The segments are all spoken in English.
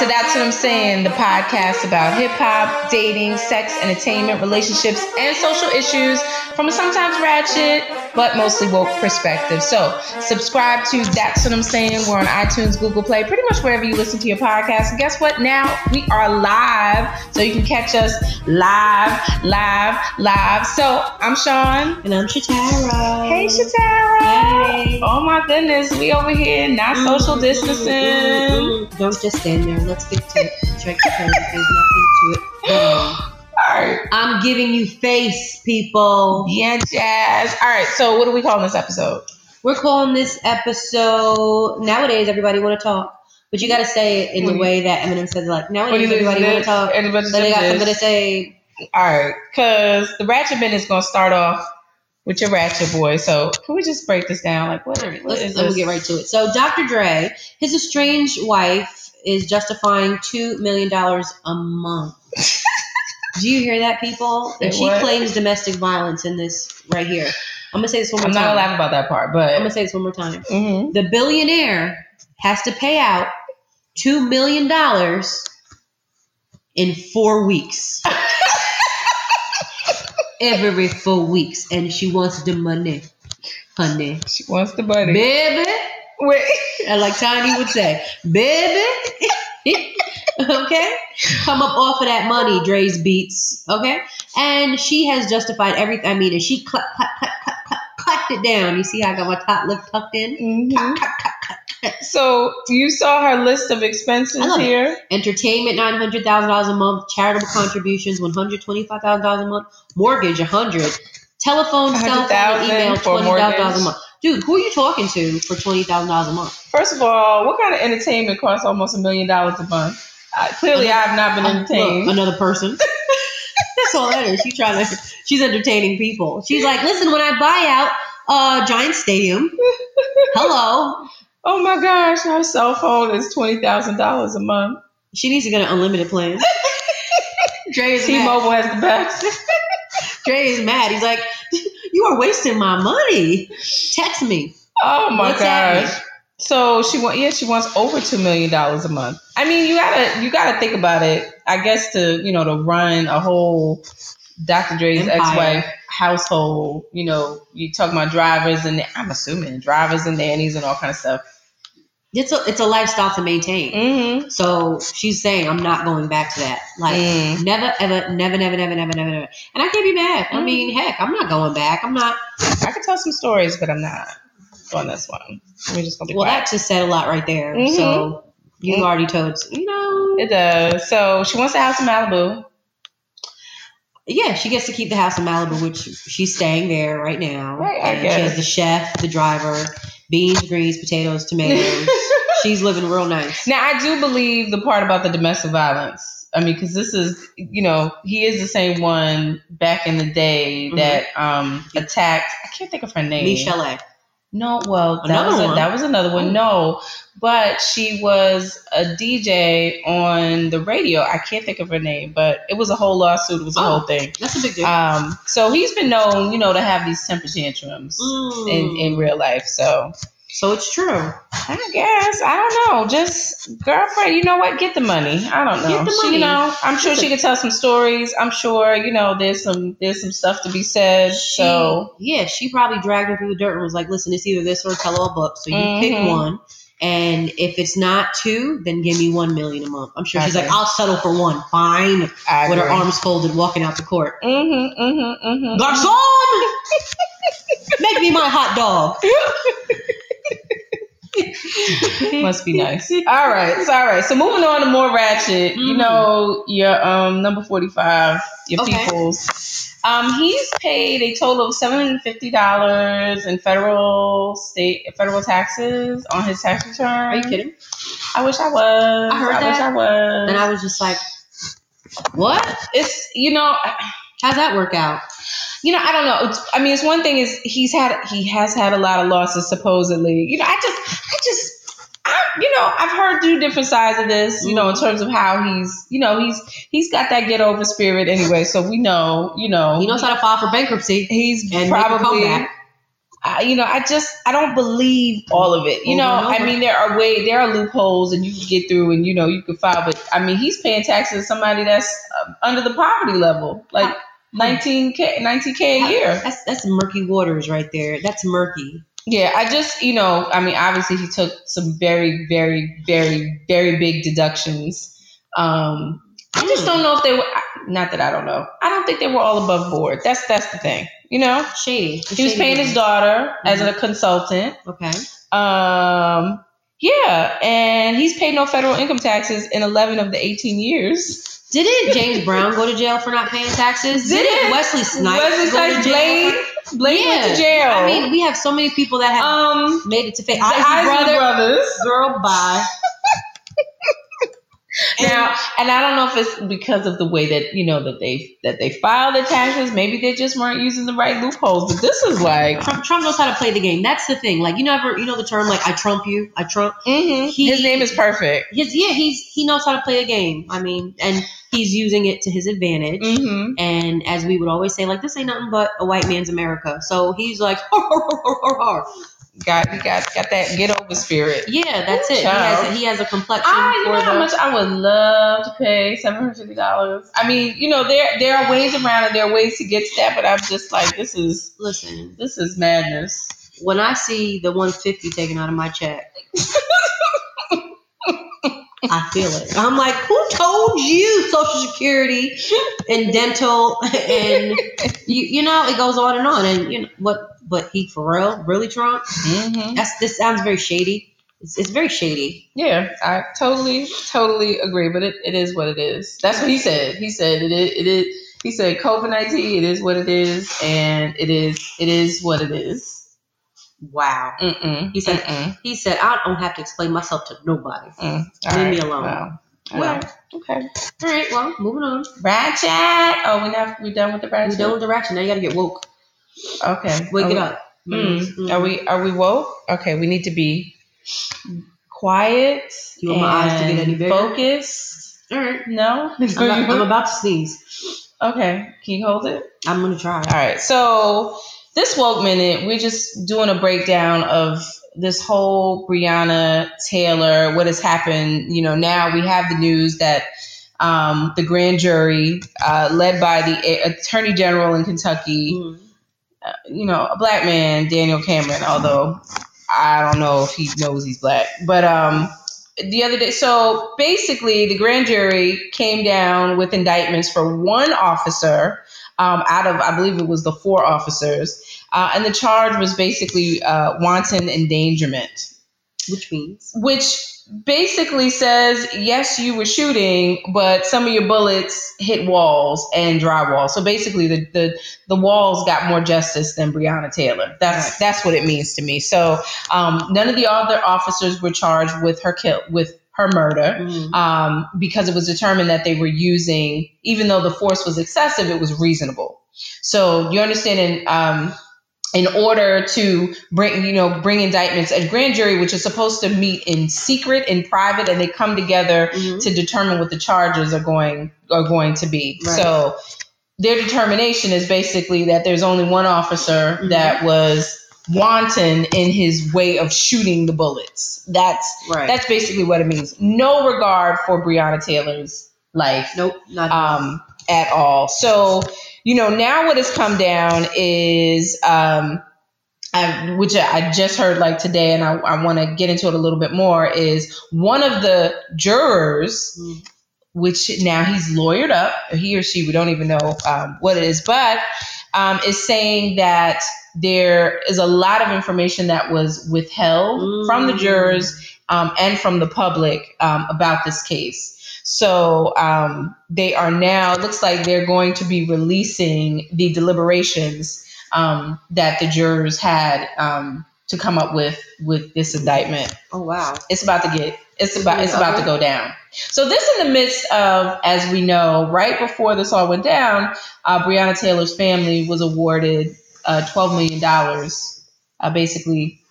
to That's What I'm Saying, the podcast about hip-hop, dating, sex, entertainment, relationships, and social issues from a sometimes ratchet but mostly woke perspective. So subscribe to That's What I'm Saying. We're on iTunes, Google Play, pretty much wherever you listen to your podcast. And guess what? Now we are live, so you can catch us live. So I'm Sean. And I'm Shatara. Hey, Shatara. Hey. Oh, my goodness. We over here, not social distancing. Don't just stand there. Let's get to it. Check the phone. There's nothing to it. All right. I'm giving you face, people. Yeah, Jazz. All right. So what are we calling this episode? We're calling this episode, nowadays everybody want to talk. But you got to say it in the way that Eminem says it. Like, nowadays everybody want to talk. But they got something to say. All right. Because the ratchet minute is going to start off with your ratchet boy. So can we just break this down? Like, let's get right to it. So Dr. Dre, his estranged wife is justifying $2 million a month. Do you hear that, people? And she claims domestic violence in this right here. I'm going to say this one more time. I'm not laughing about that part, but I'm going to say this one more time. Mm-hmm. The billionaire has to pay out $2 million in 4 weeks. Every 4 weeks, and she wants the money, honey. She wants the money, baby. Wait, and like Tiny would say, baby. Okay, come up off of that money, Dre's Beats. Okay, and she has justified everything. I mean, and she clapped it down. You see how I got my top lip tucked in? Mm-hmm. So you saw her list of expenses here. Entertainment, $900,000 a month. Charitable contributions, $125,000 a month. Mortgage, $100,000. Telephone, cell phone, email, $20,000 a month. Dude, who are you talking to for $20,000 a month? First of all, what kind of entertainment costs almost $1 million a month? Clearly, I have not been entertained. Look, another person. That's all that is. She's entertaining people. She's like, listen, when I buy out Giant Stadium, hello. Oh my gosh, her cell phone is $20,000 a month. She needs to get an unlimited plan. T-Mobile has the best. Dre is mad. He's like, you are wasting my money. Text me. Oh my gosh. So she wants over $2 million a month. I mean, you gotta think about it. I guess to run a whole Dr. Dre's ex-wife household, you talk about drivers and I'm assuming drivers and nannies and all kind of stuff. It's a lifestyle to maintain. Mm-hmm. So she's saying, I'm not going back to that. Like never, ever. And I can't be mad. Mm-hmm. I mean, heck, I'm not going back. I could tell some stories, but I'm not on this one. We're just gonna be quiet. That just said a lot right there. Mm-hmm. So you already told, it does. So she wants the house in Malibu. Yeah, she gets to keep the house in Malibu, which she's staying there right now. Right, I guess. She has the chef, the driver, beans, greens, potatoes, tomatoes. She's living real nice. Now, I do believe the part about the domestic violence. I mean, because this is, he is the same one back in the day that attacked. I can't think of her name. Michelle. No, well, that was another one. No, but she was a DJ on the radio. I can't think of her name, but it was a whole lawsuit. It was a whole thing. That's a big deal. So he's been known, to have these temper tantrums in real life. So it's true. I guess. I don't know. Just girlfriend, you know what? Get the money. I don't know. Get the money. I'm sure she could tell some stories. I'm sure, there's some stuff to be said. She probably dragged her through the dirt and was like, listen, it's either this or tell all books. So you pick one. And if it's not $2 million, then give me $1 million a month. I'm sure she's like, I'll settle for $1 million. Fine. With her arms folded, walking out the court. Mm-hmm, mm-hmm, mm-hmm. Garçon! Make me my hot dog. Must be nice. All right. So moving on to more ratchet. Mm-hmm. Your number 45, your peoples. He's paid a total of $750 in federal taxes on his tax return. Are you kidding? I wish I was. I heard that. And I was just like, what? It's how's that work out? I don't know. It's one thing is he has had a lot of losses supposedly. I've heard two different sides of this, in terms of how he's got that get over spirit anyway. So we know, he knows how to file for bankruptcy. He's probably I don't believe all of it. I mean, there are loopholes and you can get through and, you can file. But I mean, he's paying taxes to somebody that's under the poverty level, like $19K a year. That's murky waters right there. That's murky. Yeah, obviously he took some very, very, very, very big deductions. I just don't know if they were, not that I don't know. I don't think they were all above board. That's the thing. Shady. He was paying his daughter as a consultant. Okay. Yeah, and he's paid no federal income taxes in 11 of the 18 years. Didn't James Brown go to jail for not paying taxes? Didn't Wesley Snipes go to jail? Blade went to jail. I mean, we have so many people that have made it to fame. The Isley Brothers. Girl, bye. Now, and I don't know if it's because of the way that, that they file their taxes. Maybe they just weren't using the right loopholes. But this is like... Trump knows how to play the game. That's the thing. Like, the term, like, I Trump you, I Trump. Mm-hmm. His name is perfect. He knows how to play a game. I mean, and he's using it to his advantage. Mm-hmm. And as we would always say, like, this ain't nothing but a white man's America. So he's like, got that get over spirit. Yeah, that's it. He has a complexion. How much I would love to pay $750. I mean, there are ways around it. There are ways to get to that, but I'm just like, this is madness. When I see the $150 taken out of my check, I feel it. I'm like, who told you Social Security and dental and it goes on, and what. But he, for real, really Trump? Mm-hmm. This sounds very shady. It's very shady. Yeah, I totally agree. But it is what it is. That's what he said. He said it is. He said COVID-19. It is what it is, and it is what it is. Wow. Mm-mm. He said. Mm-mm. He said, I don't have to explain myself to nobody. Leave me alone. Wow. All right. Well, moving on. Ratchet. Oh, we're done with the ratchet. We're done with the ratchet. Now you got to get woke. Okay. Wake it up. Mm-hmm. Are we woke? Okay, we need to be quiet. You want my eyes to get any bigger? Focused. All right. No? I'm about to sneeze. Okay. Can you hold it? I'm going to try. All right. So this woke minute, we're just doing a breakdown of this whole Breonna Taylor, what has happened. Now we have the news that the grand jury led by the attorney general in Kentucky, mm-hmm. A black man, Daniel Cameron, although I don't know if he knows he's black. But the other day, so basically the grand jury came down with indictments for one officer out of, I believe it was the four officers. And the charge was basically wanton endangerment. Which basically says, yes, you were shooting, but some of your bullets hit walls and drywall. So basically the walls got more justice than Breonna Taylor. That's what it means to me. So none of the other officers were charged with her murder, mm-hmm. Because it was determined that they were using, even though the force was excessive, it was reasonable. So you understand in order to bring indictments at grand jury, which is supposed to meet in secret, in private, and they come together mm-hmm. to determine what the charges are going to be. Right. So their determination is basically that there's only one officer mm-hmm. that was wanton in his way of shooting the bullets. That's basically what it means. No regard for Breonna Taylor's life. Nope. Not at all. So. Now what has come down is, which I just heard like today, and I want to get into it a little bit more, is one of the jurors, which now he's lawyered up, he or she, we don't even know what it is, but is saying that there is a lot of information that was withheld from the jurors and from the public about this case. So they are now, it looks like they're going to be releasing the deliberations that the jurors had to come up with this indictment. Oh, wow. It's about to go down. So this in the midst of, as we know, right before this all went down, Breonna Taylor's family was awarded $12 million, basically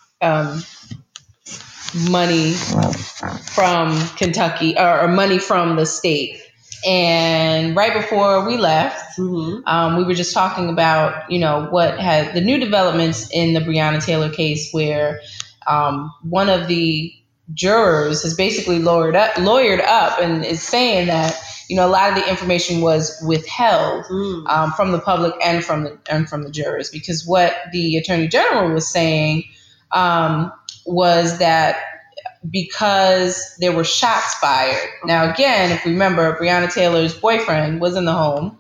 money from Kentucky or money from the state And right before we left, we were just talking about, you know, what had the new developments in the Breonna Taylor case, where one of the jurors has basically lawyered up and is saying that, you know, a lot of the information was withheld from the public and from the jurors, because what the Attorney General was saying was that because there were shots fired. Now, again, if we remember, Breonna Taylor's boyfriend was in the home,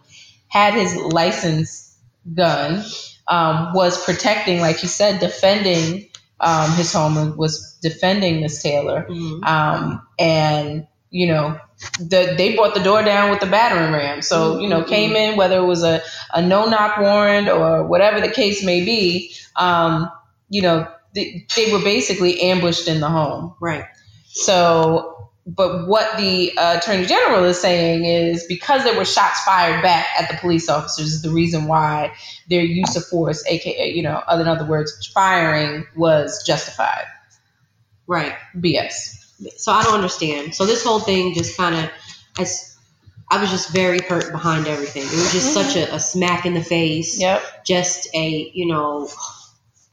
had his licensed gun, was protecting, like you said, defending his home, and was defending Miss Taylor. And, you know, they brought the door down with the battering ram. So, you know, came in, whether it was a no-knock warrant or whatever the case may be, you know, they were basically ambushed in the home. Right. So, but what the Attorney General is saying is because there were shots fired back at the police officers is the reason why their use of force, aka, you know, in other words, firing, was justified. Right. BS. So I don't understand. So this whole thing just kind of, I was just very hurt behind everything. It was just such a smack in the face. Yep. Just a, you know,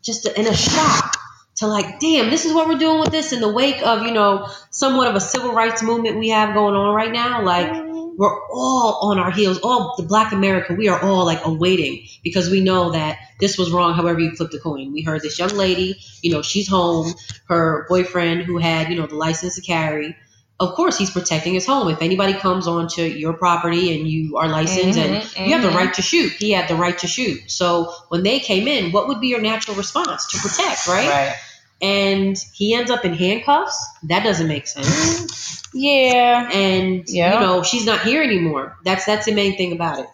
just in a shock to like, damn, this is what we're doing with this in the wake of, you know, somewhat of a civil rights movement we have going on right now. Like, we're all on our heels. All the Black America, we are all like awaiting, because we know that this was wrong however you flip the coin. We heard this young lady, you know, she's home. Her boyfriend, who had, you know, the license to carry, of course, he's protecting his home. If anybody comes onto your property and you are licensed and you have the right to shoot, he had the right to shoot. So when they came in, what would be your natural response? To protect, right? Right. And he ends up in handcuffs. That doesn't make sense. Yeah. And, you know, she's not here anymore. That's the main thing about it.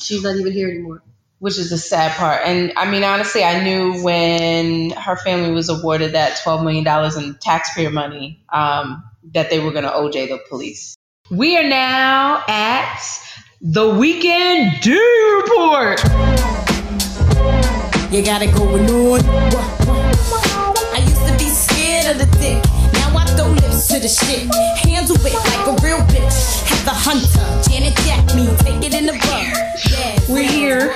She's not even here anymore. Which is the sad part. And, I mean, honestly, I knew when her family was awarded that $12 million in taxpayer money that they were going to OJ the police. We are now at the Weekend Dude Report. You got it going on. The dick. Now I throw lips to the shit, handle it like a real bitch. Have the hunter, Janet Jackson, me take it in the butt. Yeah, we're here.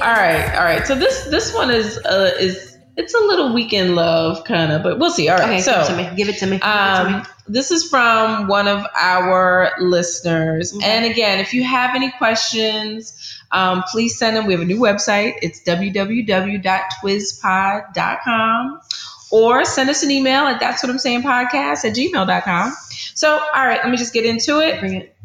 All right. So this one is it's a little weekend love kind of, but we'll see. All right, okay, so give it to me. This is from one of our listeners, and again, if you have any questions, please send them. We have a new website. It's www.twizpod.com. Or send us an email at thatswhatimsayingpodcast@gmail.com. So, all right, let me just get into it. Bring it.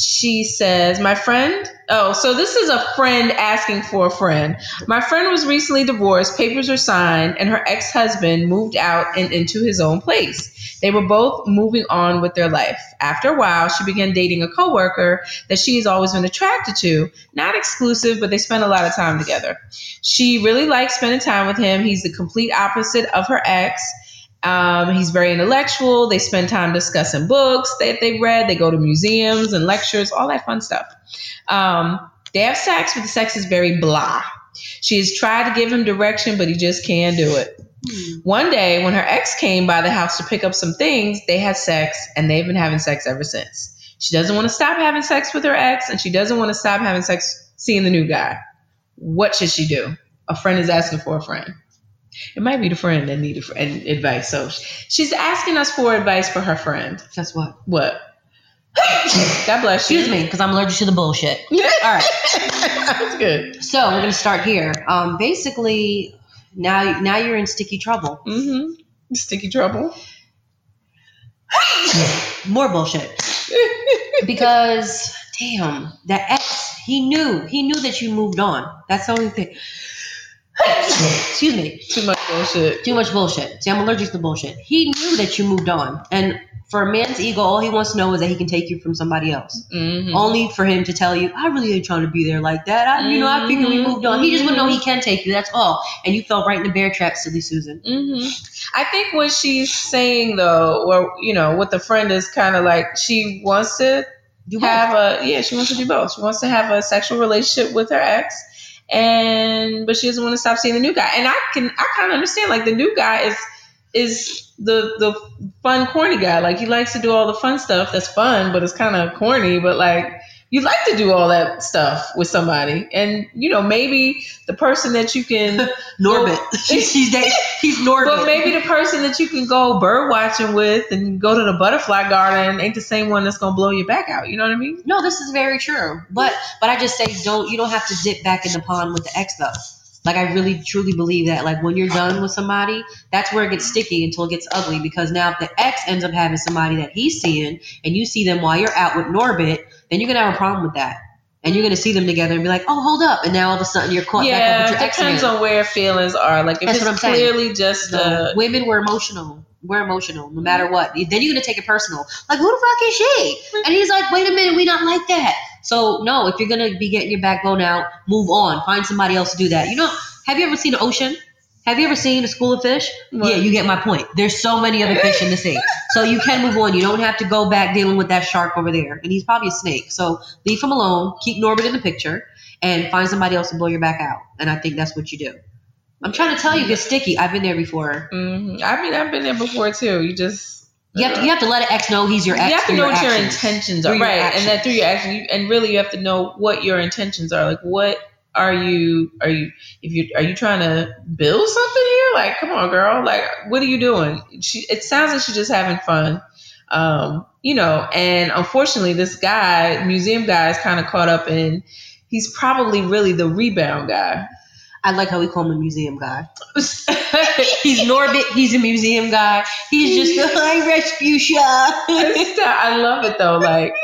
She says, my friend. Oh, so this is a friend asking for a friend. My friend was recently divorced. Papers were signed, and her ex-husband moved out and into his own place. They were both moving on with their life. After a while, she began dating a coworker that she has always been attracted to. Not exclusive, but they spent a lot of time together. She really likes spending time with him. He's the complete opposite of her ex. He's very intellectual. They spend time discussing books that they read. They go to museums and lectures, all that fun stuff. They have sex, but the sex is very blah. She has tried to give him direction, but he just can't do it. One day, when her ex came by the house to pick up some things, they had sex, and they've been having sex ever since. She doesn't want to stop having sex with her ex, and she doesn't want to stop having sex seeing the new guy. What should she do? A friend is asking for a friend. It might be the friend that needed advice. So she's asking us for advice for her friend. Guess what? What? God bless you. Excuse me, because I'm allergic to the bullshit. All right. That's good. So we're going to start here. Basically, now you're in sticky trouble. Mm-hmm. Sticky trouble. More bullshit. Because, damn, that ex, he knew that you moved on. That's the only thing. Excuse me. Too much bullshit. See, I'm allergic to bullshit. He knew that you moved on. And for a man's ego, all he wants to know is that he can take you from somebody else. Only for him to tell you, I really ain't trying to be there like that. I figured we moved on. He just wouldn't know he can take you. That's all. And you fell right in the bear trap, silly Susan. I think what she's saying, though, or, you know, what the friend is kind of like, she wants to she wants to do both. She wants to have a sexual relationship with her ex. But she doesn't want to stop seeing the new guy. And I kind of understand, like, the new guy is is the fun, corny guy. Like, he likes to do all the fun stuff that's fun, but it's kind of corny. But, like, you'd like to do all that stuff with somebody. And, you know, maybe the person that you can... Norbit. He's Norbit. But maybe the person that you can go bird watching with and go to the butterfly garden ain't the same one that's going to blow your back out. You know what I mean? No, this is very true. But I just say you don't have to dip back in the pond with the ex, though. Like, I really, truly believe that. Like, when you're done with somebody, that's where it gets sticky until it gets ugly. Because now if the ex ends up having somebody that he's seeing and you see them while you're out with Norbit, then you're going to have a problem with that. And you're going to see them together and be like, oh, hold up. And now all of a sudden you're caught back up with your ex. Yeah, it depends on where feelings are. Like, if that's it's clearly saying. Just the... Women were emotional. We're emotional no matter what. Then you're going to take it personal. Like, who the fuck is she? And he's like, wait a minute, we not like that. So, no, if you're going to be getting your back blown out, move on. Find somebody else to do that. You know, have you ever seen an ocean? Have you ever seen a school of fish? What? Yeah, you get my point. There's so many other fish in the sea. So you can move on. You don't have to go back dealing with that shark over there. And he's probably a snake. So leave him alone. Keep Norbit in the picture and find somebody else to blow your back out. And I think that's what you do. I'm trying to tell you, it's sticky. I've been there before. Mm-hmm. I mean, I've been there before, too. You have to let an ex know he's your ex. You have to know what your intentions are. Right. And that through your actions. And really, you have to know what your intentions are. Like, what are you trying to build something here? Like, come on, girl. Like, what are you doing? It sounds like she's just having fun. You know, and unfortunately, this guy, museum guy, is kind of caught up in, he's probably really the rebound guy. I like how we call him a museum guy. He's Norbit. He's a museum guy. He's just like Respucia. I love it, though. Like,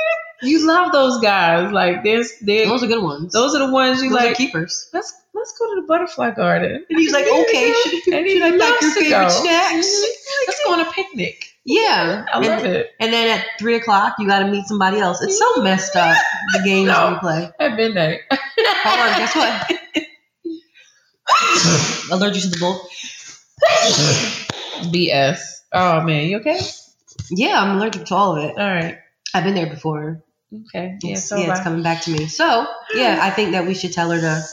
you love those guys. Like, those are good ones. Those are the ones you those like. Are keepers. Let's go to the butterfly garden. And he's like, okay. And he's like, your favorite snacks. Let's go on a picnic. Yeah. I love it. And then at 3 o'clock, you got to meet somebody else. It's so messed up, the games we play. At midnight. Hold on, guess what? Allergic to the bull. BS. Oh man, you okay? Yeah, I'm allergic to all of it. All right, I've been there before. Okay. Yeah, it's coming back to me. So yeah, I think that we should tell her to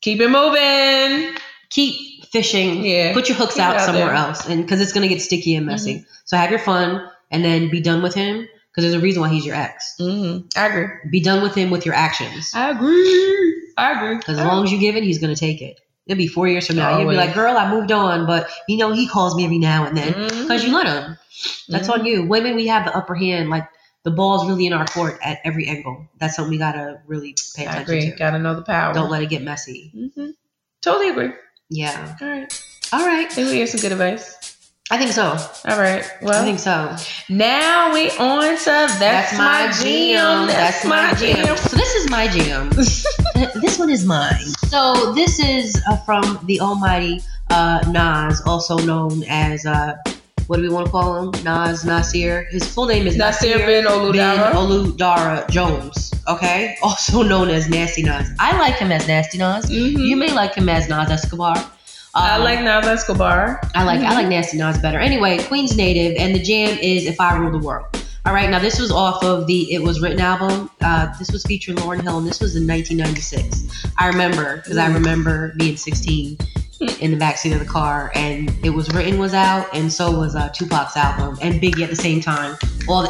keep it moving, keep fishing. Yeah, put your hooks out somewhere else, and because it's gonna get sticky and messy. Mm-hmm. So have your fun, and then be done with him. Because there's a reason why he's your ex. Mm-hmm. I agree. Be done with him with your actions. I agree. Because as long as you give it, he's going to take it. It'll be 4 years from now. Always. You'll be like, girl, I moved on. But, you know, he calls me every now and then. Because you let him. That's on you. Women, we have the upper hand. Like, the ball's really in our court at every angle. That's something we got to really pay attention to. I agree. Got to know the power. Don't let it get messy. Mm-hmm. Totally agree. Yeah. All right. I think we have some good advice. I think so. All right. Well, I think so. Now we on to That's My Jam. That's My Jam. So this is my jam. This one is mine. So this is from the almighty Nas, also known as, what do we want to call him? Nasir. His full name is Nasir Ben Oludara Jones. Okay? Also known as Nasty Nas. I like him as Nasty Nas. Mm-hmm. You may like him as Nas Escobar. I like Nas Escobar. I like Nasty Nas better. Anyway, Queens native, and the jam is If I Rule the World. All right, now this was off of the It Was Written album. This was featuring Lauryn Hill, and this was in 1996. I remember, because I remember being 16 in the backseat of the car, and It Was Written was out, and so was Tupac's album, and Biggie at the same time.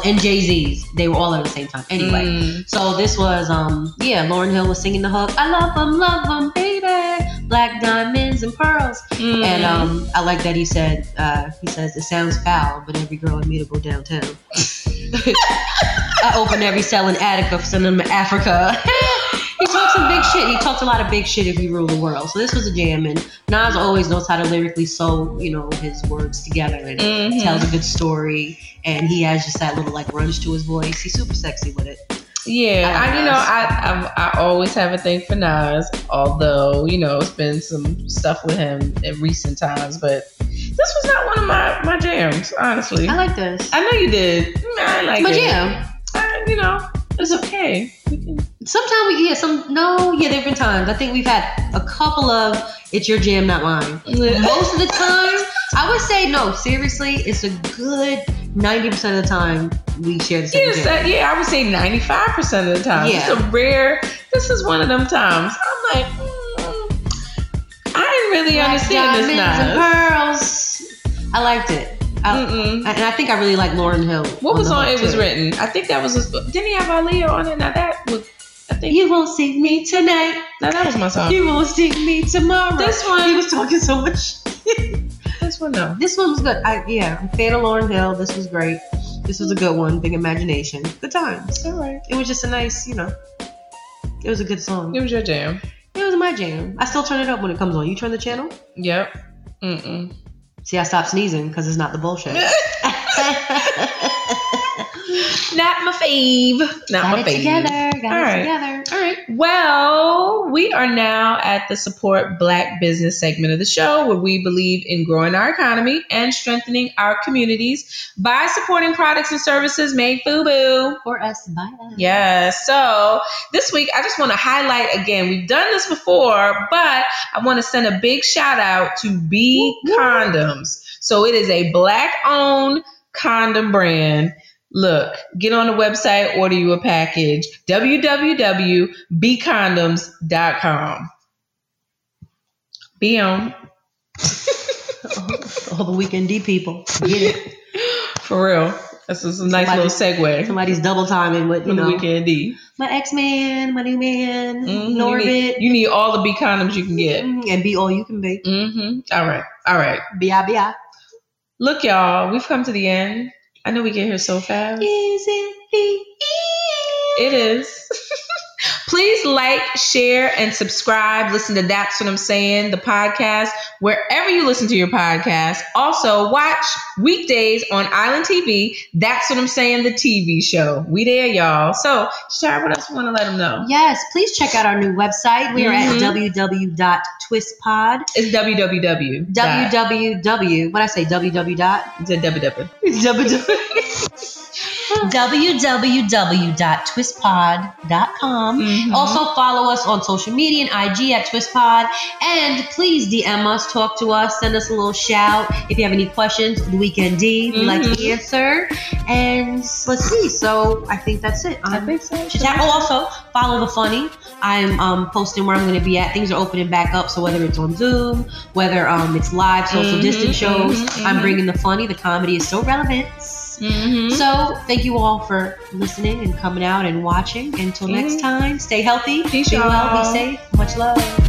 And Jay-Z's, they were all at the same time. Anyway, so this was, Lauryn Hill was singing the hook. I love them, baby. Black diamonds and pearls. And I like that he said, he says, it sounds foul, but every girl immutable downtown. I open every cell in Attica, send them to Africa. He talks some big shit. He talks a lot of big shit if you rule the world. So this was a jam, and Nas always knows how to lyrically sew, you know, his words together and tells a good story. And he has just that little like runge to his voice. He's super sexy with it. Yeah, I always have a thing for Nas, although, you know, it's been some stuff with him in recent times, but this was not one of my jams, honestly. I like this. I know you did. I like it. It's my jam. You know, it's okay. There've been times. I think we've had a couple of it's your jam, not mine. Most of the time, I would say no, seriously, it's a good 90% of the time we share the same jam. I would say 95% of the time. Yeah. It's a rare, this is one of them times. I'm like, I didn't really understand this Nas. Pearls. I liked it. And I think I really like Lauryn Hill. What was on It Was Written? I think that was his, didn't he have Aaliyah on it? Now that was, I think, you won't see me tonight. Now that was my song. You won't see me tomorrow. This one, he was talking so much. This one though. This one was good. I'm a fan of Lauryn Hill. This was great. This was a good one. Big imagination. Good times. All right. It was just a nice, it was a good song. It was your jam. It was my jam. I still turn it up when it comes on. You turn the channel? Yep. See, I stopped sneezing because it's not the bullshit. Not my fave. Got it together. All right. Well, we are now at the Support Black Business segment of the show, where we believe in growing our economy and strengthening our communities by supporting products and services made FUBU. For us, by us. Yes. So this week, I just want to highlight again, we've done this before, but I want to send a big shout out to Bee Condoms. So it is a Black-owned condom brand. Look, get on the website, order you a package, www.beecondoms.com. Be on. All the weekendy people. Get it. For real. That's a nice little segue. Somebody's double timing with, the weekendy. My ex-man, my new man, Norbit. You need all the Bee Condoms you can get. And be all you can be. All right. B-I-B-I. Look, y'all, we've come to the end. I know we get here so fast. Is it the end? It is. Please like, share, and subscribe. Listen to That's What I'm Saying, the podcast, wherever you listen to your podcast. Also, watch weekdays on Island TV, That's What I'm Saying, the TV show. We there, y'all. So, Shatara, what else you want to let them know? Yes, please check out our new website. We are at www.twistpod. It's www. www. What I say, www dot? It's a www. It's www. www.twistpod.com. Also follow us on social media and IG at twistpod, and please DM us, talk to us, send us a little shout if you have any questions. The Weekend D, we like to answer. And let's see, so I think that's it. I think so. Also follow The Funny. I'm posting where I'm going to be at. Things are opening back up, so whether it's on Zoom, whether it's live social distance shows, I'm bringing The Funny. The comedy is so relevant. So thank you all for listening and coming out and watching. Until next time, stay healthy, be well, be safe, much love.